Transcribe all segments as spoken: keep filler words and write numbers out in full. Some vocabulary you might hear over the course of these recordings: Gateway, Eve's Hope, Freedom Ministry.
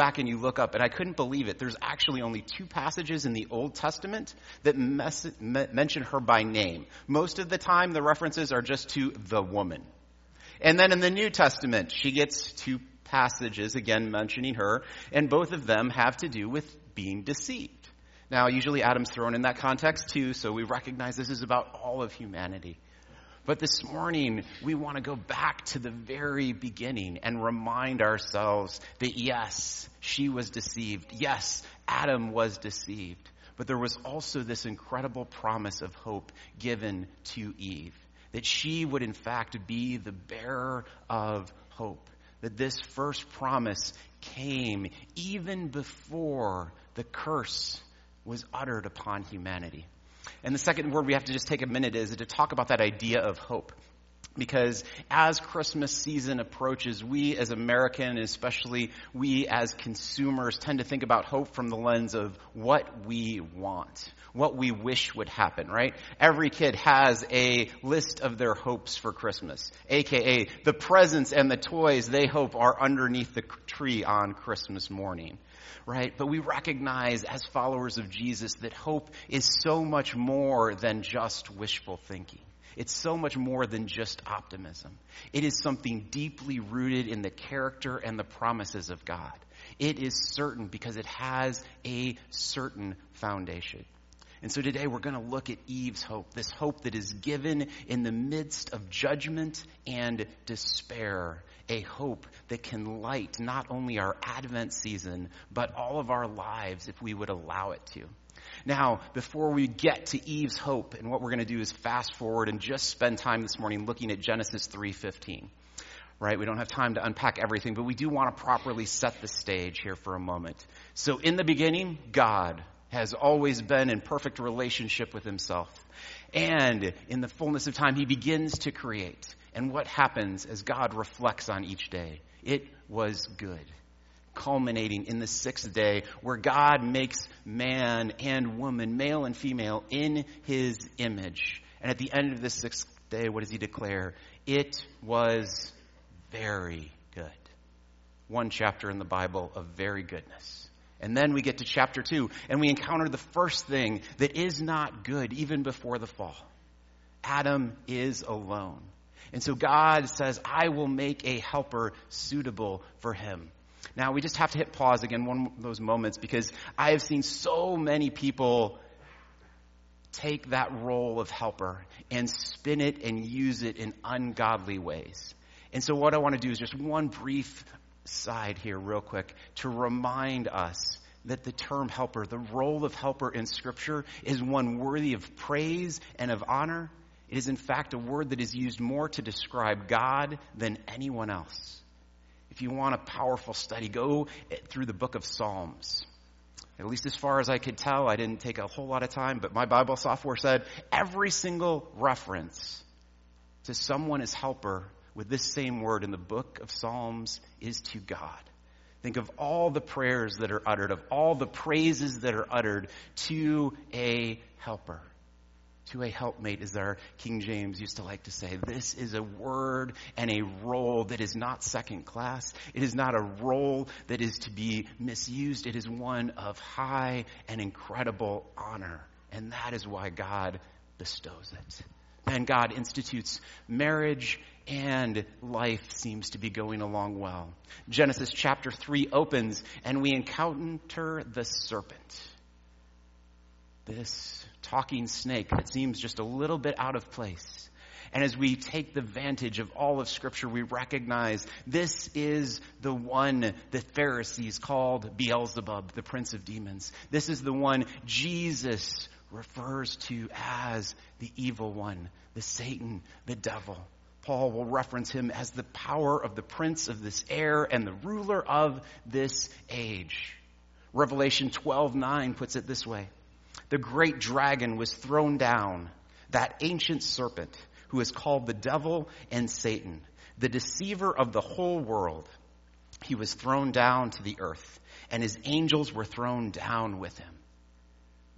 back and you look up, and I couldn't believe it. There's actually only two passages in the Old Testament that mes- mention her by name. Most of the time, the references are just to the woman. And then in the New Testament, she gets two passages, again mentioning her, and both of them have to do with being deceived. Now, usually Adam's thrown in that context too, so we recognize this is about all of humanity. But this morning, we want to go back to the very beginning and remind ourselves that yes, she was deceived. Yes, Adam was deceived. But there was also this incredible promise of hope given to Eve, that she would in fact be the bearer of hope. That this first promise came even before the curse was uttered upon humanity. And the second word we have to just take a minute is to talk about that idea of hope. Because as Christmas season approaches, we as Americans, especially we as consumers, tend to think about hope from the lens of what we want, what we wish would happen, right? Every kid has a list of their hopes for Christmas, aka the presents and the toys they hope are underneath the tree on Christmas morning, right? But we recognize as followers of Jesus that hope is so much more than just wishful thinking. It's so much more than just optimism. It is something deeply rooted in the character and the promises of God. It is certain because it has a certain foundation. And so today we're going to look at Eve's hope, this hope that is given in the midst of judgment and despair, a hope that can light not only our Advent season, but all of our lives if we would allow it to. Now, before we get to Eve's hope, and what we're going to do is fast forward and just spend time this morning looking at Genesis three fifteen, right? We don't have time to unpack everything, but we do want to properly set the stage here for a moment. So in the beginning, God has always been in perfect relationship with himself. And in the fullness of time, he begins to create. And what happens as God reflects on each day? It was good. Culminating in the sixth day where God makes man and woman, male and female, in his image. And at the end of the sixth day, what does he declare? It was very good. One chapter in the Bible of very goodness. And then we get to chapter two, and we encounter the first thing that is not good even before the fall. Adam is alone. And so God says, I will make a helper suitable for him. Now, we just have to hit pause again, one of those moments, because I have seen so many people take that role of helper and spin it and use it in ungodly ways. And so what I want to do is just one brief side here real quick to remind us that the term helper, the role of helper in Scripture, is one worthy of praise and of honor. It is, in fact, a word that is used more to describe God than anyone else. If you want a powerful study, go through the book of Psalms. At least as far as I could tell, I didn't take a whole lot of time, but my Bible software said every single reference to someone as helper with this same word in the book of Psalms is to God. Think of all the prayers that are uttered, of all the praises that are uttered to a helper. To a helpmate, as our King James used to like to say. This is a word and a role that is not second class. It is not a role that is to be misused. It is one of high and incredible honor. And that is why God bestows it. Then God institutes marriage, and life seems to be going along well. Genesis chapter three opens, and we encounter the serpent. This talking snake that seems just a little bit out of place. And as we take the vantage of all of Scripture, we recognize this is the one the Pharisees called Beelzebub, the prince of demons. This is the one Jesus refers to as the evil one, the Satan, the devil. Paul will reference him as the power of the prince of this air and the ruler of this age. Revelation twelve nine puts it this way. The great dragon was thrown down, that ancient serpent who is called the devil and Satan, the deceiver of the whole world. He was thrown down to the earth, and his angels were thrown down with him.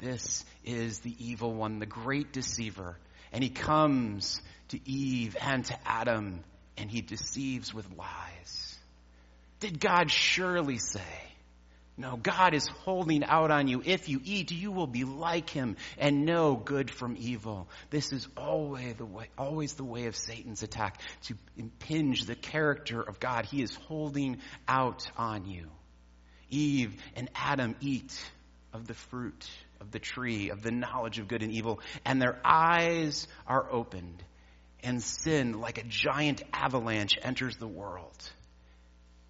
This is the evil one, the great deceiver, and he comes to Eve and to Adam, and he deceives with lies. Did God surely say, No, God is holding out on you. If you eat, you will be like him and know good from evil. This is always the way, always the way of Satan's attack, to impinge the character of God. He is holding out on you. Eve and Adam eat of the fruit of the tree, of the knowledge of good and evil, and their eyes are opened, and sin, like a giant avalanche, enters the world.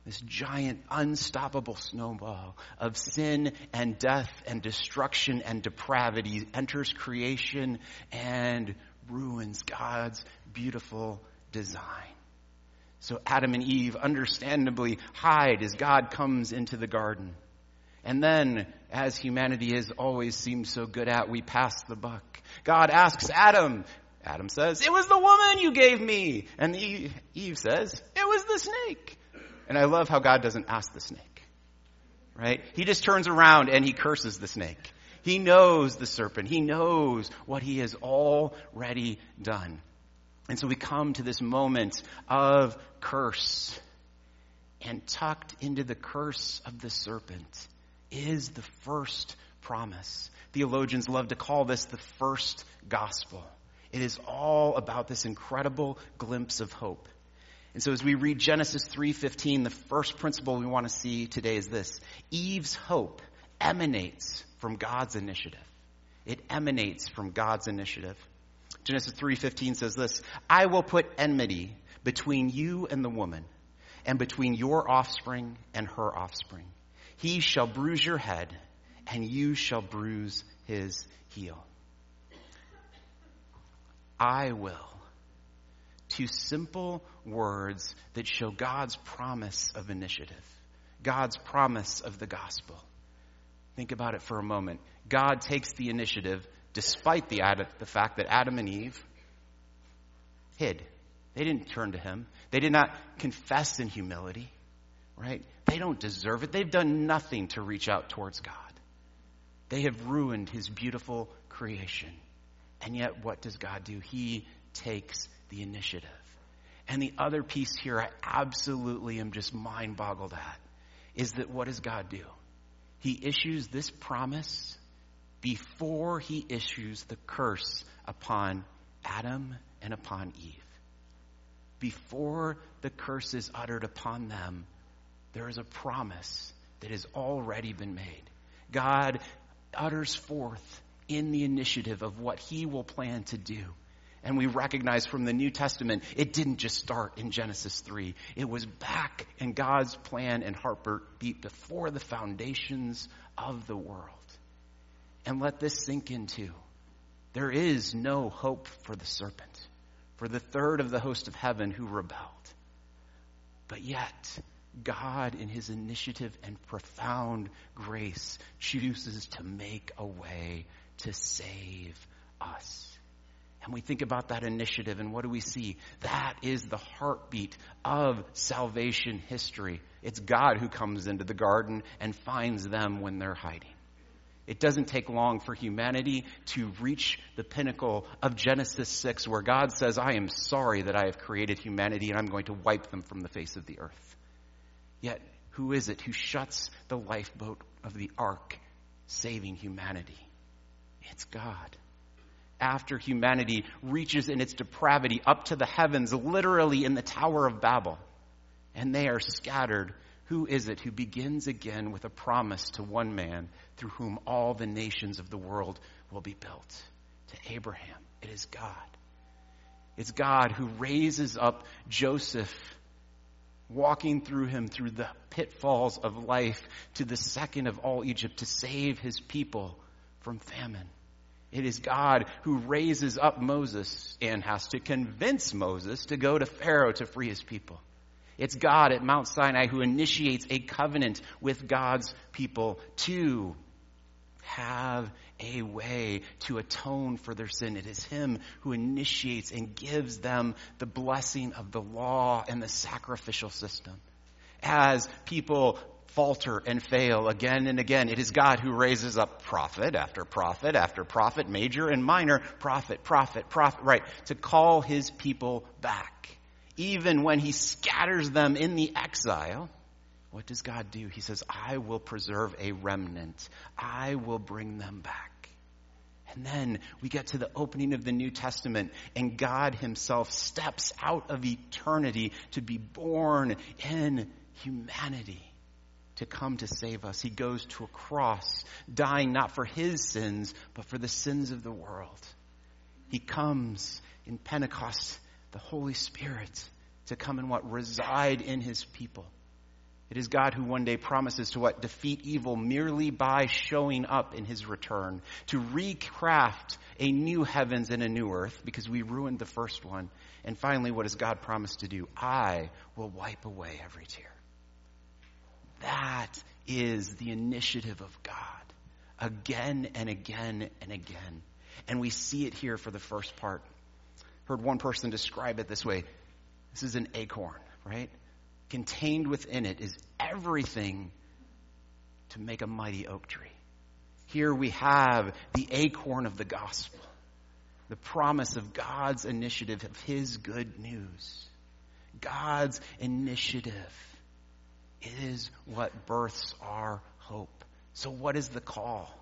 This giant, unstoppable snowball of sin and death and destruction and depravity enters creation and ruins God's beautiful design. So Adam and Eve understandably hide as God comes into the garden. And then, as humanity has always seemed so good at, we pass the buck. God asks Adam. Adam says, "It was the woman you gave me." And Eve, Eve says, "It was the snake." And I love how God doesn't ask the snake, right? He just turns around and he curses the snake. He knows the serpent. He knows what he has already done. And so we come to this moment of curse. And tucked into the curse of the serpent is the first promise. Theologians love to call this the first gospel. It is all about this incredible glimpse of hope. And so as we read Genesis three fifteen, the first principle we want to see today is this. Eve's hope emanates from God's initiative. It emanates from God's initiative. Genesis three fifteen says this, "I will put enmity between you and the woman, and between your offspring and her offspring. He shall bruise your head, and you shall bruise his heel." I will. Two simple words that show God's promise of initiative, God's promise of the gospel. Think about it for a moment. God takes the initiative despite the, the fact that Adam and Eve hid. They didn't turn to him. They did not confess in humility, right? They don't deserve it. They've done nothing to reach out towards God. They have ruined his beautiful creation. And yet, what does God do? He takes the initiative. And the other piece here I absolutely am just mind-boggled at is that what does God do? He issues this promise before he issues the curse upon Adam and upon Eve. Before the curse is uttered upon them, there is a promise that has already been made. God utters forth in the initiative of what he will plan to do. And we recognize from the New Testament, it didn't just start in Genesis three. It was back in God's plan and heartbeat before the foundations of the world. And let this sink in too. There is no hope for the serpent, for the third of the host of heaven who rebelled. But yet, God, in his initiative and profound grace, chooses to make a way to save us. And we think about that initiative, and what do we see? That is the heartbeat of salvation history. It's God who comes into the garden and finds them when they're hiding. It doesn't take long for humanity to reach the pinnacle of Genesis six, where God says, "I am sorry that I have created humanity, and I'm going to wipe them from the face of the earth." Yet, who is it who shuts the lifeboat of the ark, saving humanity? It's God. After humanity reaches in its depravity up to the heavens, literally in the Tower of Babel, and they are scattered, who is it who begins again with a promise to one man through whom all the nations of the world will be built? To Abraham. It is God. It's God who raises up Joseph, walking through him through the pitfalls of life to the second of all Egypt to save his people from famine. It is God who raises up Moses and has to convince Moses to go to Pharaoh to free his people. It's God at Mount Sinai who initiates a covenant with God's people to have a way to atone for their sin. It is him who initiates and gives them the blessing of the law and the sacrificial system. As people falter and fail again and again, it is God who raises up prophet after prophet after prophet, major and minor, prophet, prophet, prophet, right, to call his people back. Even when he scatters them in the exile, What does God do? He says, I will preserve a remnant. I will bring them back. And then we get to the opening of the New Testament, and God himself steps out of eternity to be born in humanity, to come to save us. He goes to a cross, dying not for his sins, but for the sins of the world. He comes in Pentecost, the Holy Spirit, to come and what? Reside in his people. It is God who one day promises to what? Defeat evil merely by showing up in his return, to recraft a new heavens and a new earth, because we ruined the first one. And finally, what does God promise to do? I will wipe away every tear. That is the initiative of God, again and again and again. And we see it here for the first part. Heard one person describe it this way. This is an acorn, right? Contained within it is everything to make a mighty oak tree. Here we have the acorn of the gospel, the promise of God's initiative, of his good news. God's initiative is what births our hope. So what is the call?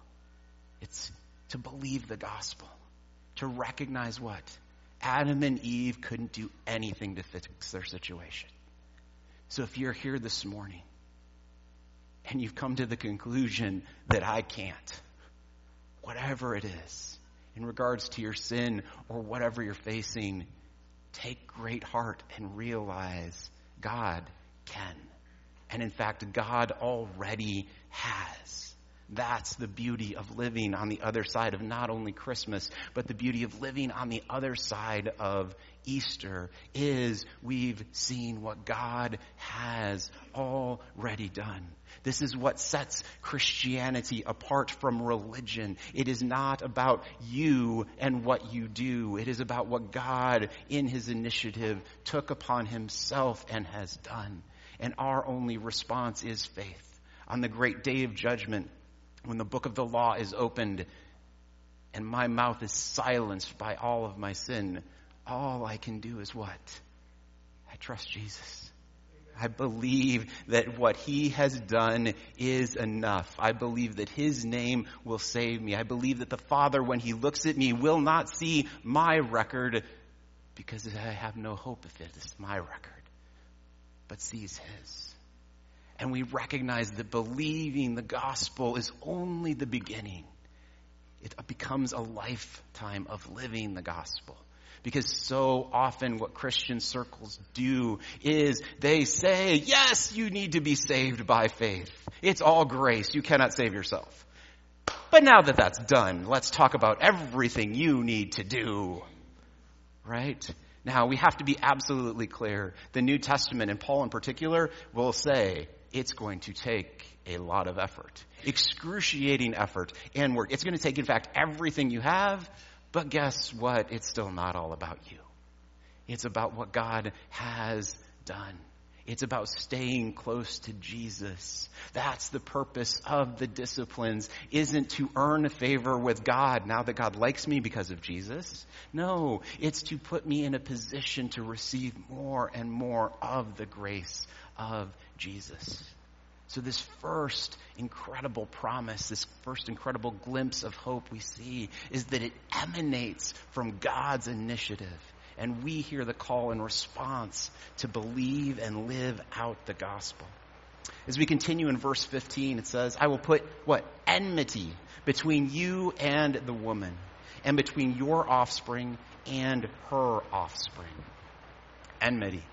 It's to believe the gospel, to recognize what? Adam and Eve couldn't do anything to fix their situation. So if you're here this morning and you've come to the conclusion that I can't, whatever it is, in regards to your sin or whatever you're facing, take great heart and realize God can. And in fact, God already has. That's the beauty of living on the other side of not only Christmas, but the beauty of living on the other side of Easter is we've seen what God has already done. This is what sets Christianity apart from religion. It is not about you and what you do. It is about what God in his initiative took upon himself and has done. And our only response is faith. On the great day of judgment, when the book of the law is opened and my mouth is silenced by all of my sin, all I can do is what? I trust Jesus. I believe that what he has done is enough. I believe that his name will save me. I believe that the Father, when he looks at me, will not see my record, because I have no hope if it is my record, but sees his. And we recognize that believing the gospel is only the beginning. It becomes a lifetime of living the gospel. Because so often what Christian circles do is they say, yes, you need to be saved by faith. It's all grace. You cannot save yourself. But now that that's done, let's talk about everything you need to do. Right? Now, we have to be absolutely clear. The New Testament, and Paul in particular, will say, it's going to take a lot of effort, excruciating effort and work. It's going to take, in fact, everything you have, but guess what? It's still not all about you. It's about what God has done. It's about staying close to Jesus. That's the purpose of the disciplines, isn't to earn favor with God now that God likes me because of Jesus. No, it's to put me in a position to receive more and more of the grace of Jesus. So this first incredible promise, this first incredible glimpse of hope we see is that it emanates from God's initiative. And we hear the call and response to believe and live out the gospel. As we continue in verse fifteen, it says, I will put, what? Enmity between you and the woman, and between your offspring and her offspring. Enmity,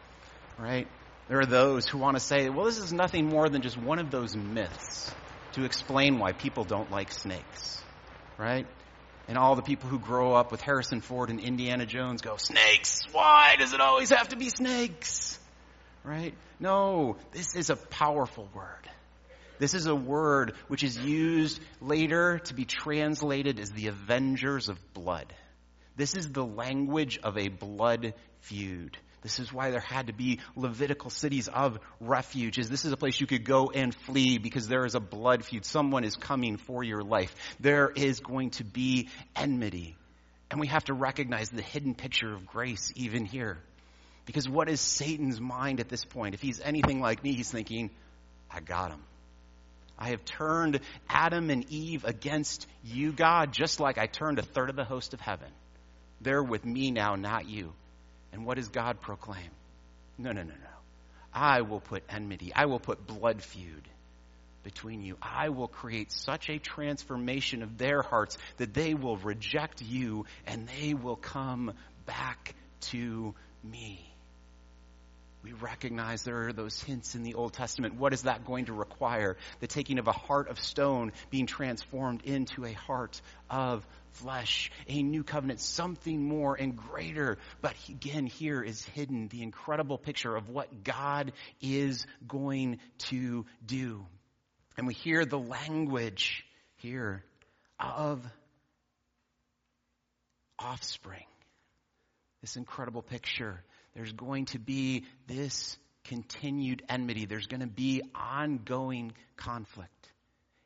right? There are those who want to say, well, this is nothing more than just one of those myths to explain why people don't like snakes, right? And all the people who grow up with Harrison Ford and Indiana Jones go, snakes, why does it always have to be snakes? Right? No, this is a powerful word. This is a word which is used later to be translated as the avengers of blood. This is the language of a blood feud. This is why there had to be Levitical cities of refuge. This is a place you could go and flee because there is a blood feud. Someone is coming for your life. There is going to be enmity. And we have to recognize the hidden picture of grace even here. Because what is Satan's mind at this point? If he's anything like me, he's thinking, I got him. I have turned Adam and Eve against you, God, just like I turned a third of the host of heaven. They're with me now, not you. And what does God proclaim? No, no, no, no. I will put enmity. I will put blood feud between you. I will create such a transformation of their hearts that they will reject you and they will come back to me. We recognize there are those hints in the Old Testament. What is that going to require? The taking of a heart of stone being transformed into a heart of flesh, a new covenant, something more and greater. But again, here is hidden the incredible picture of what God is going to do. And we hear the language here of offspring. This incredible picture. There's going to be this continued enmity. There's going to be ongoing conflict.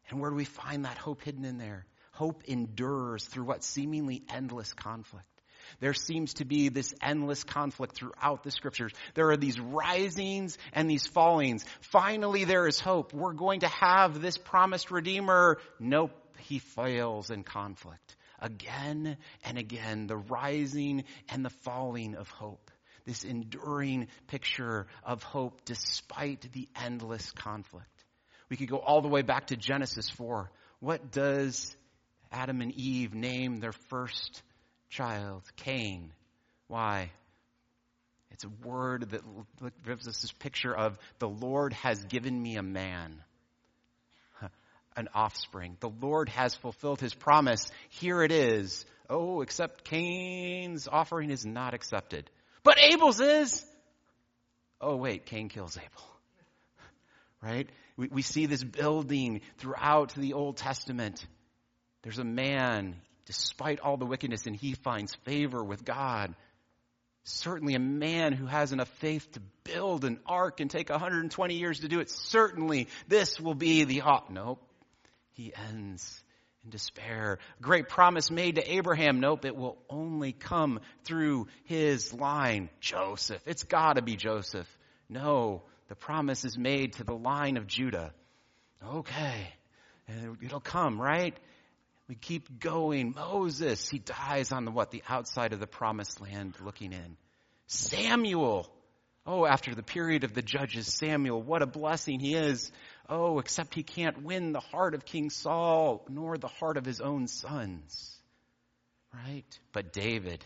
And where do we find that hope hidden in there? Hope endures through what seemingly endless conflict. There seems to be this endless conflict throughout the scriptures. There are these risings and these fallings. Finally, there is hope. We're going to have this promised Redeemer. Nope, he fails in conflict. Again and again, the rising and the falling of hope. This enduring picture of hope despite the endless conflict. We could go all the way back to Genesis four. What does Adam and Eve name their first child? Cain. Why? It's a word that gives us this picture of the Lord has given me a man, an offspring. The Lord has fulfilled his promise. Here it is. Oh, except Cain's offering is not accepted. But Abel's is. Oh, wait, Cain kills Abel. Right? We, we see this building throughout the Old Testament. There's a man, despite all the wickedness, and he finds favor with God. Certainly a man who has enough faith to build an ark and take one hundred twenty years to do it. Certainly this will be the... Oh, nope. He ends in despair. Great promise made to Abraham. Nope, it will only come through his line, Joseph. It's got to be Joseph. No, the promise is made to the line of Judah. Okay, and it'll come, right? We keep going. Moses, he dies on the what? The outside of the promised land looking in. Samuel. Oh, after the period of the judges, Samuel, what a blessing he is. Oh, except he can't win the heart of King Saul, nor the heart of his own sons. Right? But David,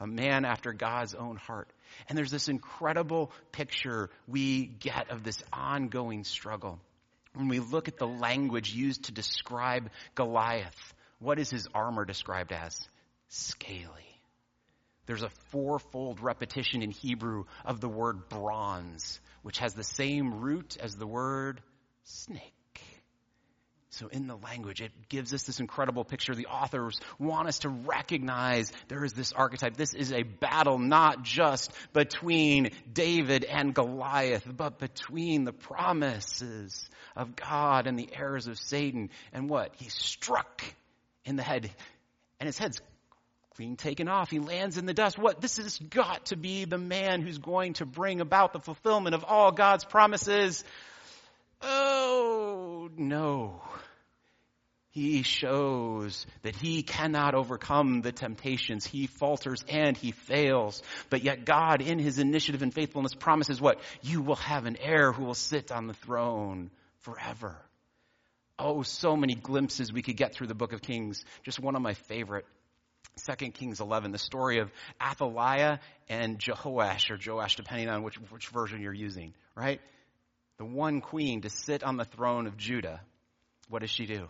a man after God's own heart. And there's this incredible picture we get of this ongoing struggle. When we look at the language used to describe Goliath, what is his armor described as? Scaly. There's a fourfold repetition in Hebrew of the word bronze, which has the same root as the word snake. So in the language, it gives us this incredible picture. The authors want us to recognize there is this archetype. This is a battle not just between David and Goliath, but between the promises of God and the errors of Satan. And what? He's struck in the head, and his head's being taken off. He lands in the dust. What? This has got to be the man who's going to bring about the fulfillment of all God's promises. Oh, no. He shows that he cannot overcome the temptations. He falters and he fails. But yet God, in his initiative and faithfulness, promises what? You will have an heir who will sit on the throne forever. Oh, so many glimpses we could get through the book of Kings. Just one of my favorite. Second Kings eleven, the story of Athaliah and Jehoash, or Joash, depending on which, which version you're using, right? The one queen to sit on the throne of Judah. What does she do?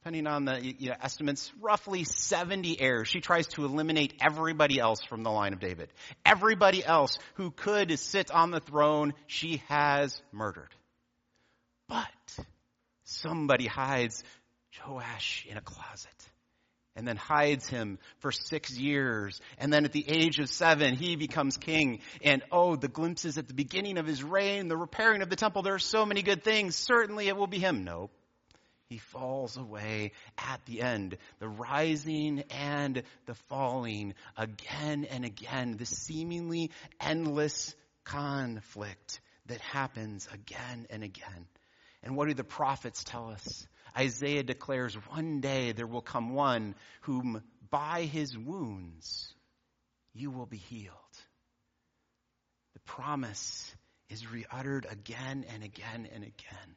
Depending on the you know, estimates, roughly seventy heirs. She tries to eliminate everybody else from the line of David. Everybody else who could sit on the throne, she has murdered. But somebody hides Joash in a closet, and then hides him for six years. And then at the age of seven, he becomes king. And oh, the glimpses at the beginning of his reign, the repairing of the temple, there are so many good things. Certainly it will be him. Nope. He falls away at the end. The rising and the falling again and again. The seemingly endless conflict. that happens again and again. And what do the prophets tell us? Isaiah declares, one day there will come one whom by his wounds you will be healed. The promise is re-uttered again and again and again.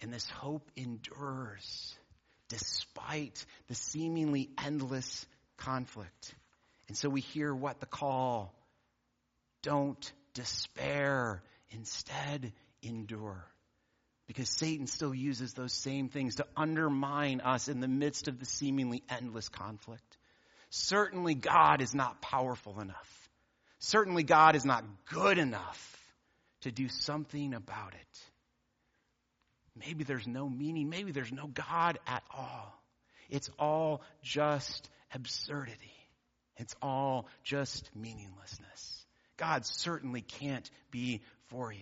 And this hope endures despite the seemingly endless conflict. And so we hear what the call, don't despair, instead endure. Because Satan still uses those same things to undermine us in the midst of the seemingly endless conflict. Certainly God is not powerful enough. Certainly God is not good enough to do something about it. Maybe there's no meaning. Maybe there's no God at all. It's all just absurdity. It's all just meaninglessness. God certainly can't be for you.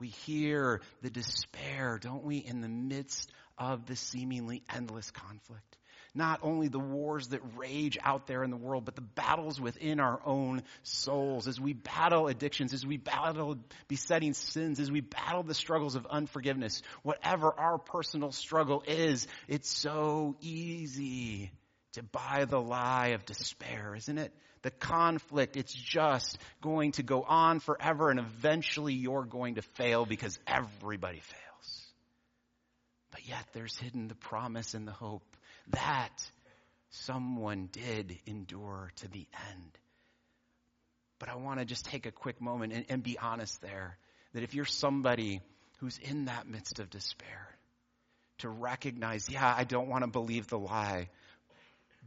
We hear the despair, don't we, in the midst of the seemingly endless conflict. Not only the wars that rage out there in the world, but the battles within our own souls. As we battle addictions, as we battle besetting sins, as we battle the struggles of unforgiveness, whatever our personal struggle is, it's so easy to buy the lie of despair, isn't it? The conflict, it's just going to go on forever, and eventually you're going to fail because everybody fails. But yet there's hidden the promise and the hope that someone did endure to the end. But I want to just take a quick moment and, and be honest there, that if you're somebody who's in that midst of despair, to recognize, yeah, I don't want to believe the lie,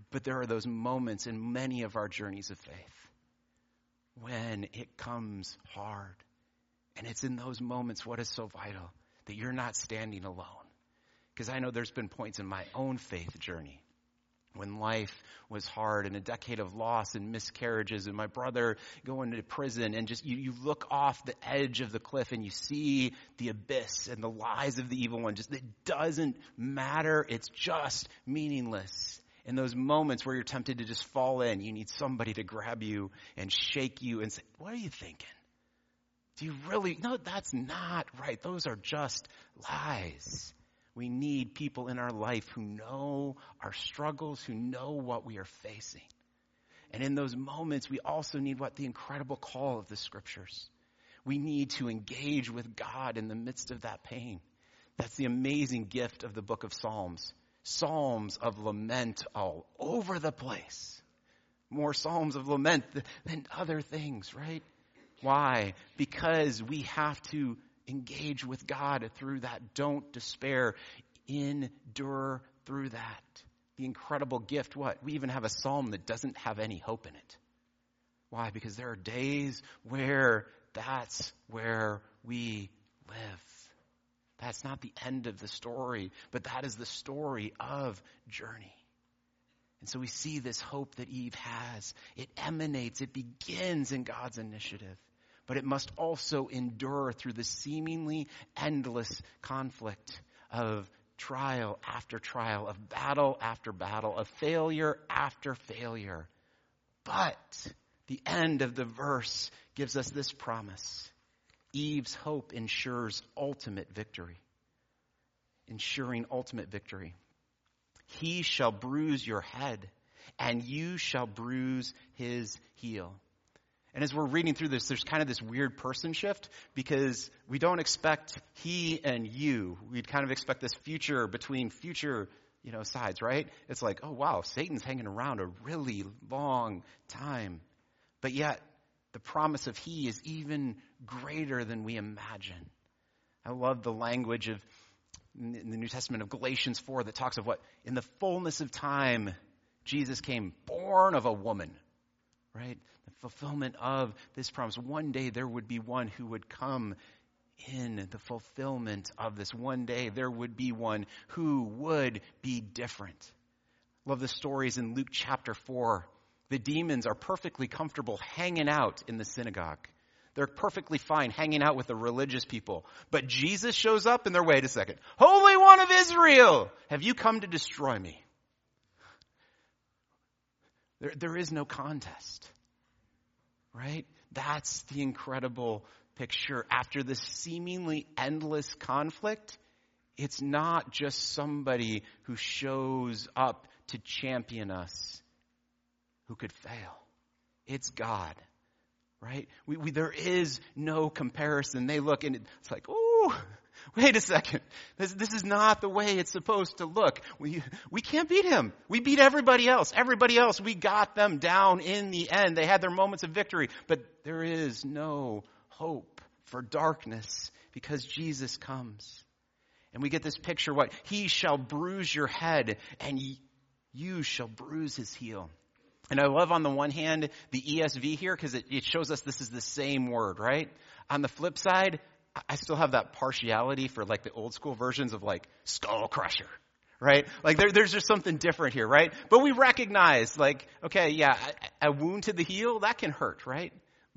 but there are those moments in many of our journeys of faith when it comes hard. And it's in those moments what is so vital that you're not standing alone. Because I know there's been points in my own faith journey when life was hard and a decade of loss and miscarriages and my brother going to prison, and just you, you look off the edge of the cliff and you see the abyss and the lies of the evil one. Just it doesn't matter. It's just meaningless. In those moments where you're tempted to just fall in, you need somebody to grab you and shake you and say, what are you thinking? Do you really? No, that's not right. Those are just lies. We need people in our life who know our struggles, who know what we are facing. And in those moments, we also need what the incredible call of the scriptures. We need to engage with God in the midst of that pain. That's the amazing gift of the book of Psalms. Psalms of lament all over the place. More psalms of lament than other things, right? Why? Because we have to engage with God through that. Don't despair. Endure through that. The incredible gift, what? We even have a psalm that doesn't have any hope in it. Why? Because there are days where that's where we live. That's not the end of the story, but that is the story of journey. And so we see this hope that Eve has. It emanates, it begins in God's initiative, but it must also endure through the seemingly endless conflict of trial after trial, of battle after battle, of failure after failure. But the end of the verse gives us this promise. Eve's hope ensures ultimate victory. Ensuring ultimate victory. He shall bruise your head, and you shall bruise his heel. And as we're reading through this, there's kind of this weird person shift, because we don't expect he and you. We'd kind of expect this future between future, you know, sides, right? It's like, oh, wow, Satan's hanging around a really long time. But yet, the promise of he is even greater than we imagine. I love the language of in the New Testament of Galatians four that talks of what? In the fullness of time, Jesus came born of a woman, right? The fulfillment of this promise. One day there would be one who would come in the fulfillment of this. One day there would be one who would be different. Love the stories in Luke chapter four. The demons are perfectly comfortable hanging out in the synagogue. They're perfectly fine hanging out with the religious people. But Jesus shows up and they're, wait a second. Holy One of Israel, have you come to destroy me? There, there is no contest, right? That's the incredible picture after this seemingly endless conflict, it's not just somebody who shows up to champion us who could fail. It's God, right? We, we there is no comparison. They look and it's like, ooh, wait a second. This, this is not the way it's supposed to look. We, we can't beat him. We beat everybody else. Everybody else, we got them down in the end. They had their moments of victory, but there is no hope for darkness because Jesus comes. And we get this picture, what? He shall bruise your head and you shall bruise his heel. And I love on the one hand the E S V here because it, it shows us this is the same word, right? On the flip side, I still have that partiality for like the old school versions of like skull crusher, right? Like there, there's just something different here, right? But we recognize like, okay, yeah, a, a wound to the heel, that can hurt, right?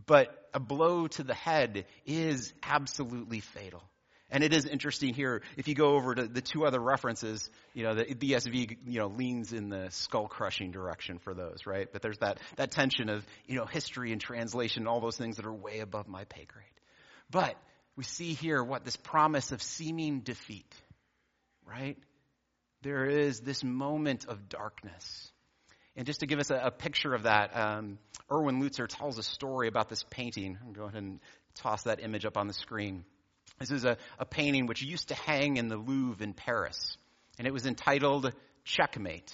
But a blow to the head is absolutely fatal. And it is interesting here, if you go over to the two other references, you know, the E S V, you know, leans in the skull-crushing direction for those, right? But there's that that tension of, you know, history and translation and all those things that are way above my pay grade. But we see here, what, this promise of seeming defeat, right? There is this moment of darkness. And just to give us a, a picture of that, um, Erwin Lutzer tells a story about this painting. I'm going to go ahead and toss that image up on the screen. This is a, a painting which used to hang in the Louvre in Paris, and it was entitled Checkmate.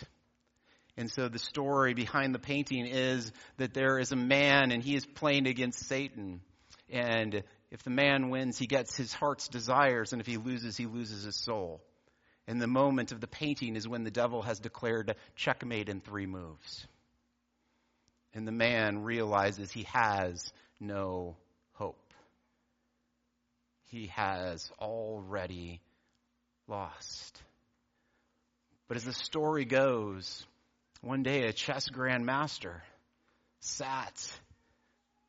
And so the story behind the painting is that there is a man, and he is playing against Satan. And if the man wins, he gets his heart's desires, and if he loses, he loses his soul. And the moment of the painting is when the devil has declared checkmate in three moves. And the man realizes he has no hope. He has already lost. But as the story goes, one day a chess grandmaster sat,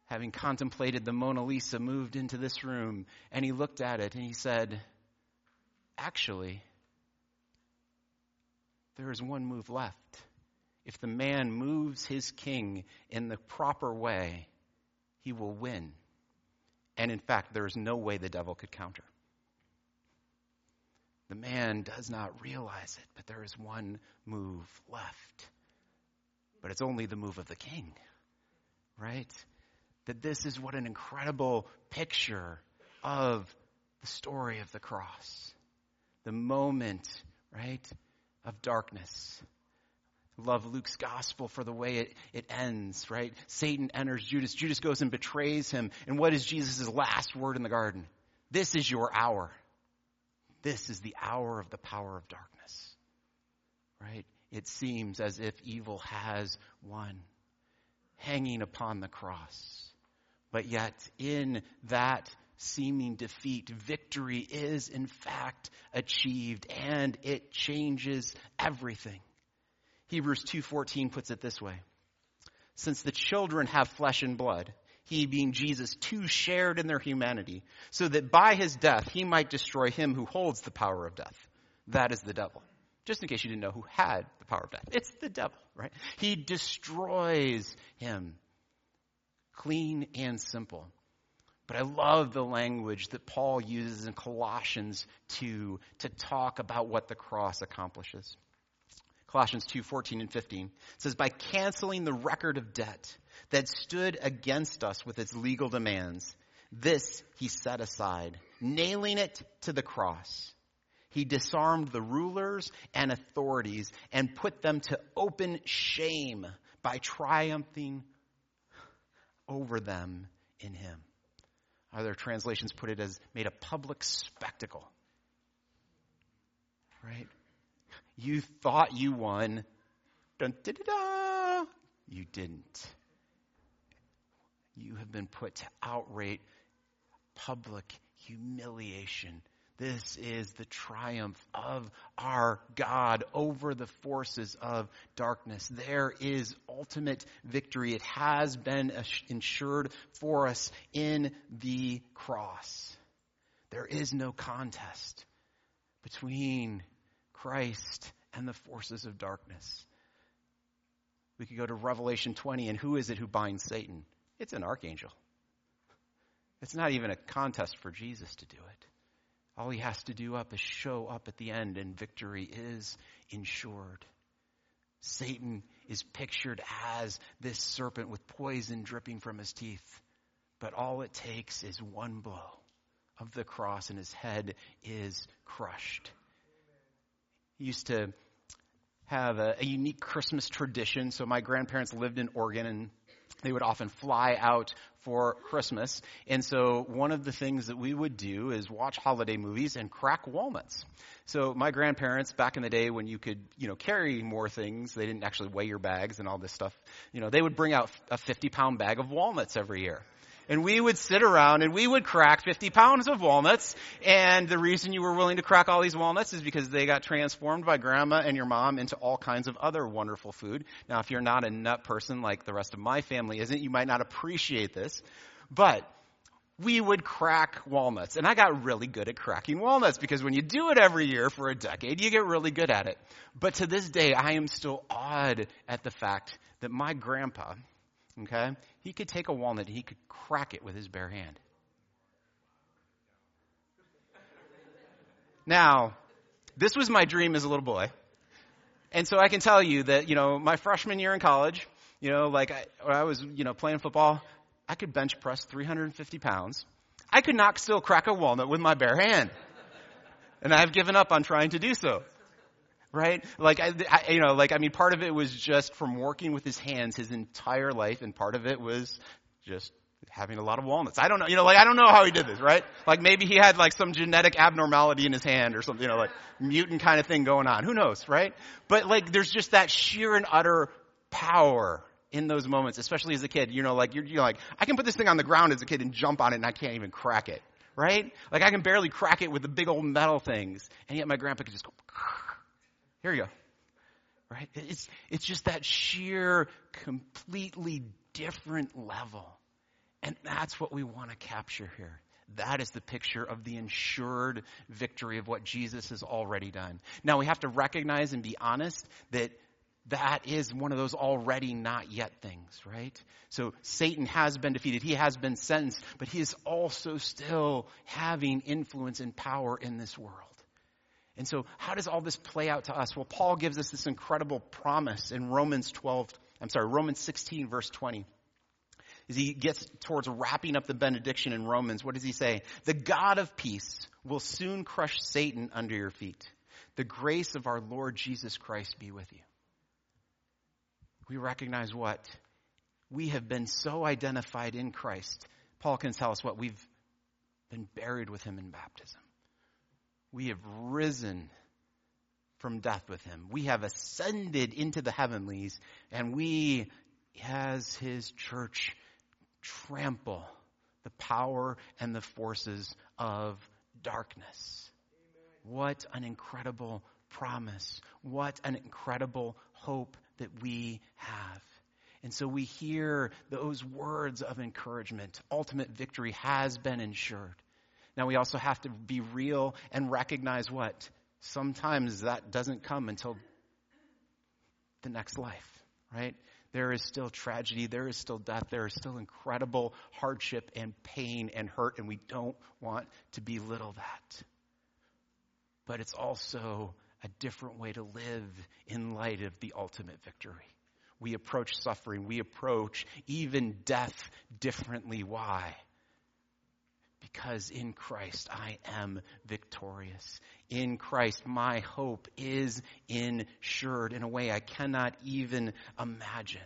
having contemplated the Mona Lisa, moved into this room, and he looked at it and he said, actually, there is one move left. If the man moves his king in the proper way, he will win. And in fact, there is no way the devil could counter. The man does not realize it, but there is one move left. But it's only the move of the king, right? That this is what an incredible picture of the story of the cross. The moment, right, of darkness. Love Luke's gospel for the way it, it ends, right? Satan enters Judas. Judas goes and betrays him. And what is Jesus' last word in the garden? This is your hour. This is the hour of the power of darkness, right? It seems as if evil has won, hanging upon the cross. But yet in that seeming defeat, victory is in fact achieved, and it changes everything. Hebrews two fourteen puts it this way. Since the children have flesh and blood, he being Jesus too shared in their humanity, so that by his death he might destroy him who holds the power of death. That is the devil. Just in case you didn't know who had the power of death. It's the devil, right? He destroys him. Clean and simple. But I love the language that Paul uses in Colossians two to talk about what the cross accomplishes. Colossians two fourteen and fifteen says, by canceling the record of debt that stood against us with its legal demands, this he set aside, nailing it to the cross. He disarmed the rulers and authorities and put them to open shame by triumphing over them in him. Other translations put it as made a public spectacle. Right? You thought you won. Dun, da, da, da. You didn't. You have been put to outright public humiliation. This is the triumph of our God over the forces of darkness. There is ultimate victory. It has been ensured for us in the cross. There is no contest between Christ and the forces of darkness. We could go to Revelation twenty, and who is it who binds Satan? It's an archangel. It's not even a contest for Jesus to do it. All he has to do up is show up at the end, and victory is ensured. Satan is pictured as this serpent with poison dripping from his teeth. But all it takes is one blow of the cross and his head is crushed. He used to have a, a unique Christmas tradition. So my grandparents lived in Oregon, and they would often fly out for Christmas. And so one of the things that we would do is watch holiday movies and crack walnuts. So my grandparents, back in the day when you could, you know, carry more things, they didn't actually weigh your bags and all this stuff. You know, they would bring out a fifty pound bag of walnuts every year. And we would sit around and we would crack fifty pounds of walnuts. And the reason you were willing to crack all these walnuts is because they got transformed by grandma and your mom into all kinds of other wonderful food. Now, if you're not a nut person like the rest of my family isn't, you might not appreciate this. But we would crack walnuts. And I got really good at cracking walnuts because when you do it every year for a decade, you get really good at it. But to this day, I am still awed at the fact that my grandpa, okay, he could take a walnut and he could crack it with his bare hand. Now, this was my dream as a little boy. And so I can tell you that, you know, my freshman year in college, you know, like I, when I was, you know, playing football, I could bench press three hundred fifty pounds. I could not still crack a walnut with my bare hand. And I've given up on trying to do so. Right? Like, I, I, you know, like, I mean, part of it was just from working with his hands his entire life. And part of it was just having a lot of walnuts. I don't know, you know, like, I don't know how he did this, right? Like, maybe he had like some genetic abnormality in his hand or something, you know, like mutant kind of thing going on. Who knows, right? But like, there's just that sheer and utter power in those moments, especially as a kid. You know, like, you're, you're like, I can put this thing on the ground as a kid and jump on it and I can't even crack it, right? Like, I can barely crack it with the big old metal things. And yet my grandpa could just go, here you go, right? It's it's just that sheer, completely different level. And that's what we want to capture here. That is the picture of the ensured victory of what Jesus has already done. Now, we have to recognize and be honest that that is one of those already not yet things, right? So Satan has been defeated. He has been sentenced, but he is also still having influence and power in this world. And so how does all this play out to us? Well, Paul gives us this incredible promise in Romans twelve, I'm sorry, Romans sixteen, verse twenty. As he gets towards wrapping up the benediction in Romans, what does he say? The God of peace will soon crush Satan under your feet. The grace of our Lord Jesus Christ be with you. We recognize what? We have been so identified in Christ. Paul can tell us what? We've been buried with him in baptism. We have risen from death with him. We have ascended into the heavenlies, and we, as his church, trample the power and the forces of darkness. Amen. What an incredible promise. What an incredible hope that we have. And so we hear those words of encouragement. Ultimate victory has been ensured. Now, we also have to be real and recognize what? Sometimes that doesn't come until the next life, right? There is still tragedy. There is still death. There is still incredible hardship and pain and hurt, and we don't want to belittle that. But it's also a different way to live in light of the ultimate victory. We approach suffering. We approach even death differently. Why? Because in Christ, I am victorious. In Christ, my hope is ensured in a way I cannot even imagine.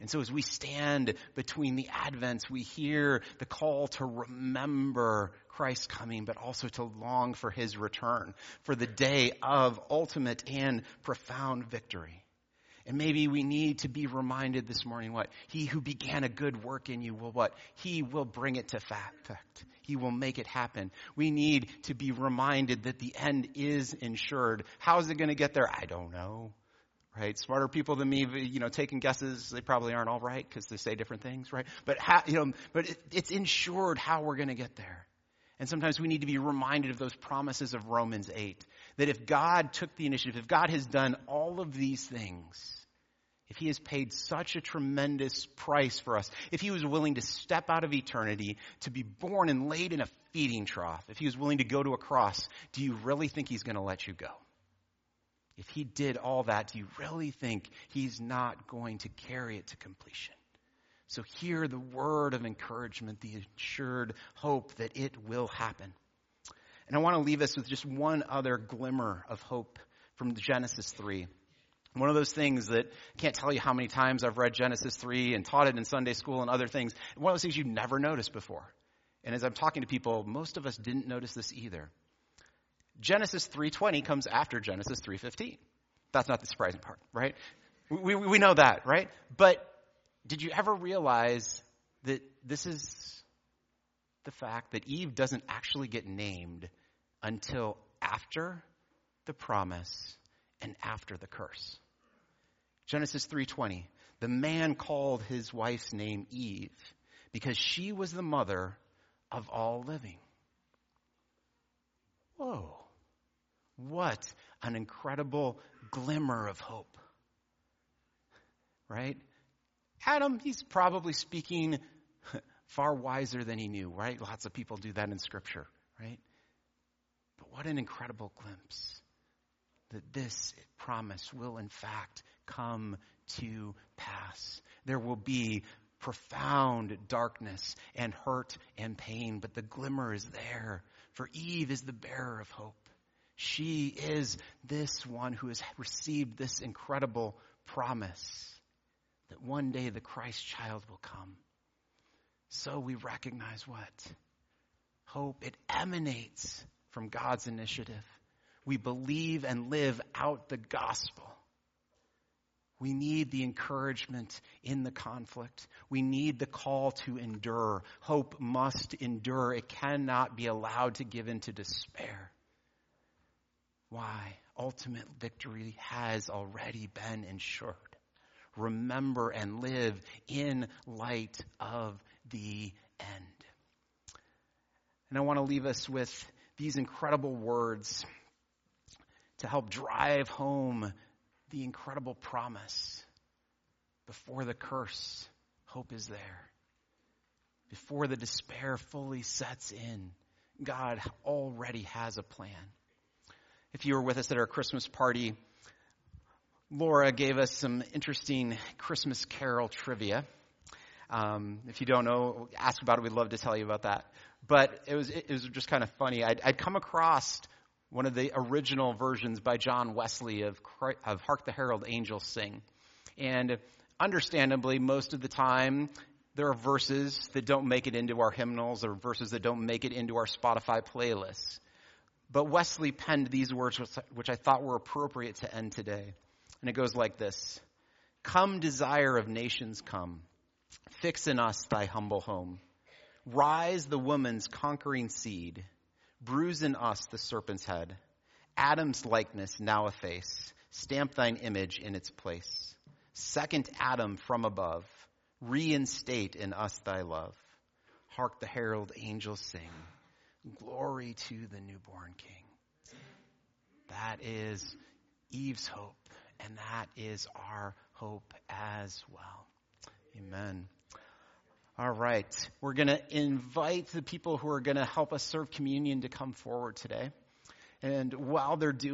And so as we stand between the Advents, we hear the call to remember Christ's coming, but also to long for his return, for the day of ultimate and profound victory. And maybe we need to be reminded this morning what? He who began a good work in you will what? He will bring it to effect. He will make it happen. We need to be reminded that the end is ensured. How is it going to get there? I don't know. Right? Smarter people than me, you know, taking guesses, they probably aren't all right because they say different things, right? But how, you know, but it, it's ensured how we're going to get there. And sometimes we need to be reminded of those promises of Romans eight, that if God took the initiative, if God has done all of these things, if he has paid such a tremendous price for us, if he was willing to step out of eternity, to be born and laid in a feeding trough, if he was willing to go to a cross, do you really think he's going to let you go? If he did all that, do you really think he's not going to carry it to completion? So hear the word of encouragement, the assured hope that it will happen. And I want to leave us with just one other glimmer of hope from Genesis three. One of those things that I can't tell you how many times I've read Genesis three and taught it in Sunday school and other things. One of those things you've never noticed before. And as I'm talking to people, most of us didn't notice this either. Genesis three twenty comes after Genesis three fifteen. That's not the surprising part, right? We, we, we know that, right? But did you ever realize that this is the fact that Eve doesn't actually get named until after the promise and after the curse? Genesis three twenty, the man called his wife's name Eve because she was the mother of all living. Whoa, what an incredible glimmer of hope, right? Adam, he's probably speaking far wiser than he knew, right? Lots of people do that in Scripture, right? But what an incredible glimpse that this promise will in fact come to pass. There will be profound darkness and hurt and pain, but the glimmer is there. For Eve is the bearer of hope. She is this one who has received this incredible promise that one day the Christ child will come. So we recognize what? Hope. It emanates from God's initiative. We believe and live out the gospel. We need the encouragement in the conflict. We need the call to endure. Hope must endure. It cannot be allowed to give in to despair. Why? Ultimate victory has already been ensured. Remember and live in light of the end. And I want to leave us with these incredible words to help drive home the incredible promise. Before the curse, hope is there. Before the despair fully sets in, God already has a plan. If you were with us at our Christmas party, Laura gave us some interesting Christmas Carol trivia. Um, if you don't know, ask about it. We'd love to tell you about that. But it was it was just kind of funny. I'd, I'd come across one of the original versions by John Wesley of, of Hark the Herald Angels Sing. And understandably, most of the time, there are verses that don't make it into our hymnals or verses that don't make it into our Spotify playlists. But Wesley penned these words, which I thought were appropriate to end today. And it goes like this. Come, desire of nations, come. Fix in us thy humble home. Rise the woman's conquering seed. Bruise in us the serpent's head. Adam's likeness now efface. Stamp thine image in its place. Second Adam from above. Reinstate in us thy love. Hark the herald angels sing. Glory to the newborn King. That is Eve's hope, and that is our hope as well. Amen. All right, we're going to invite the people who are going to help us serve communion to come forward today. And while they're doing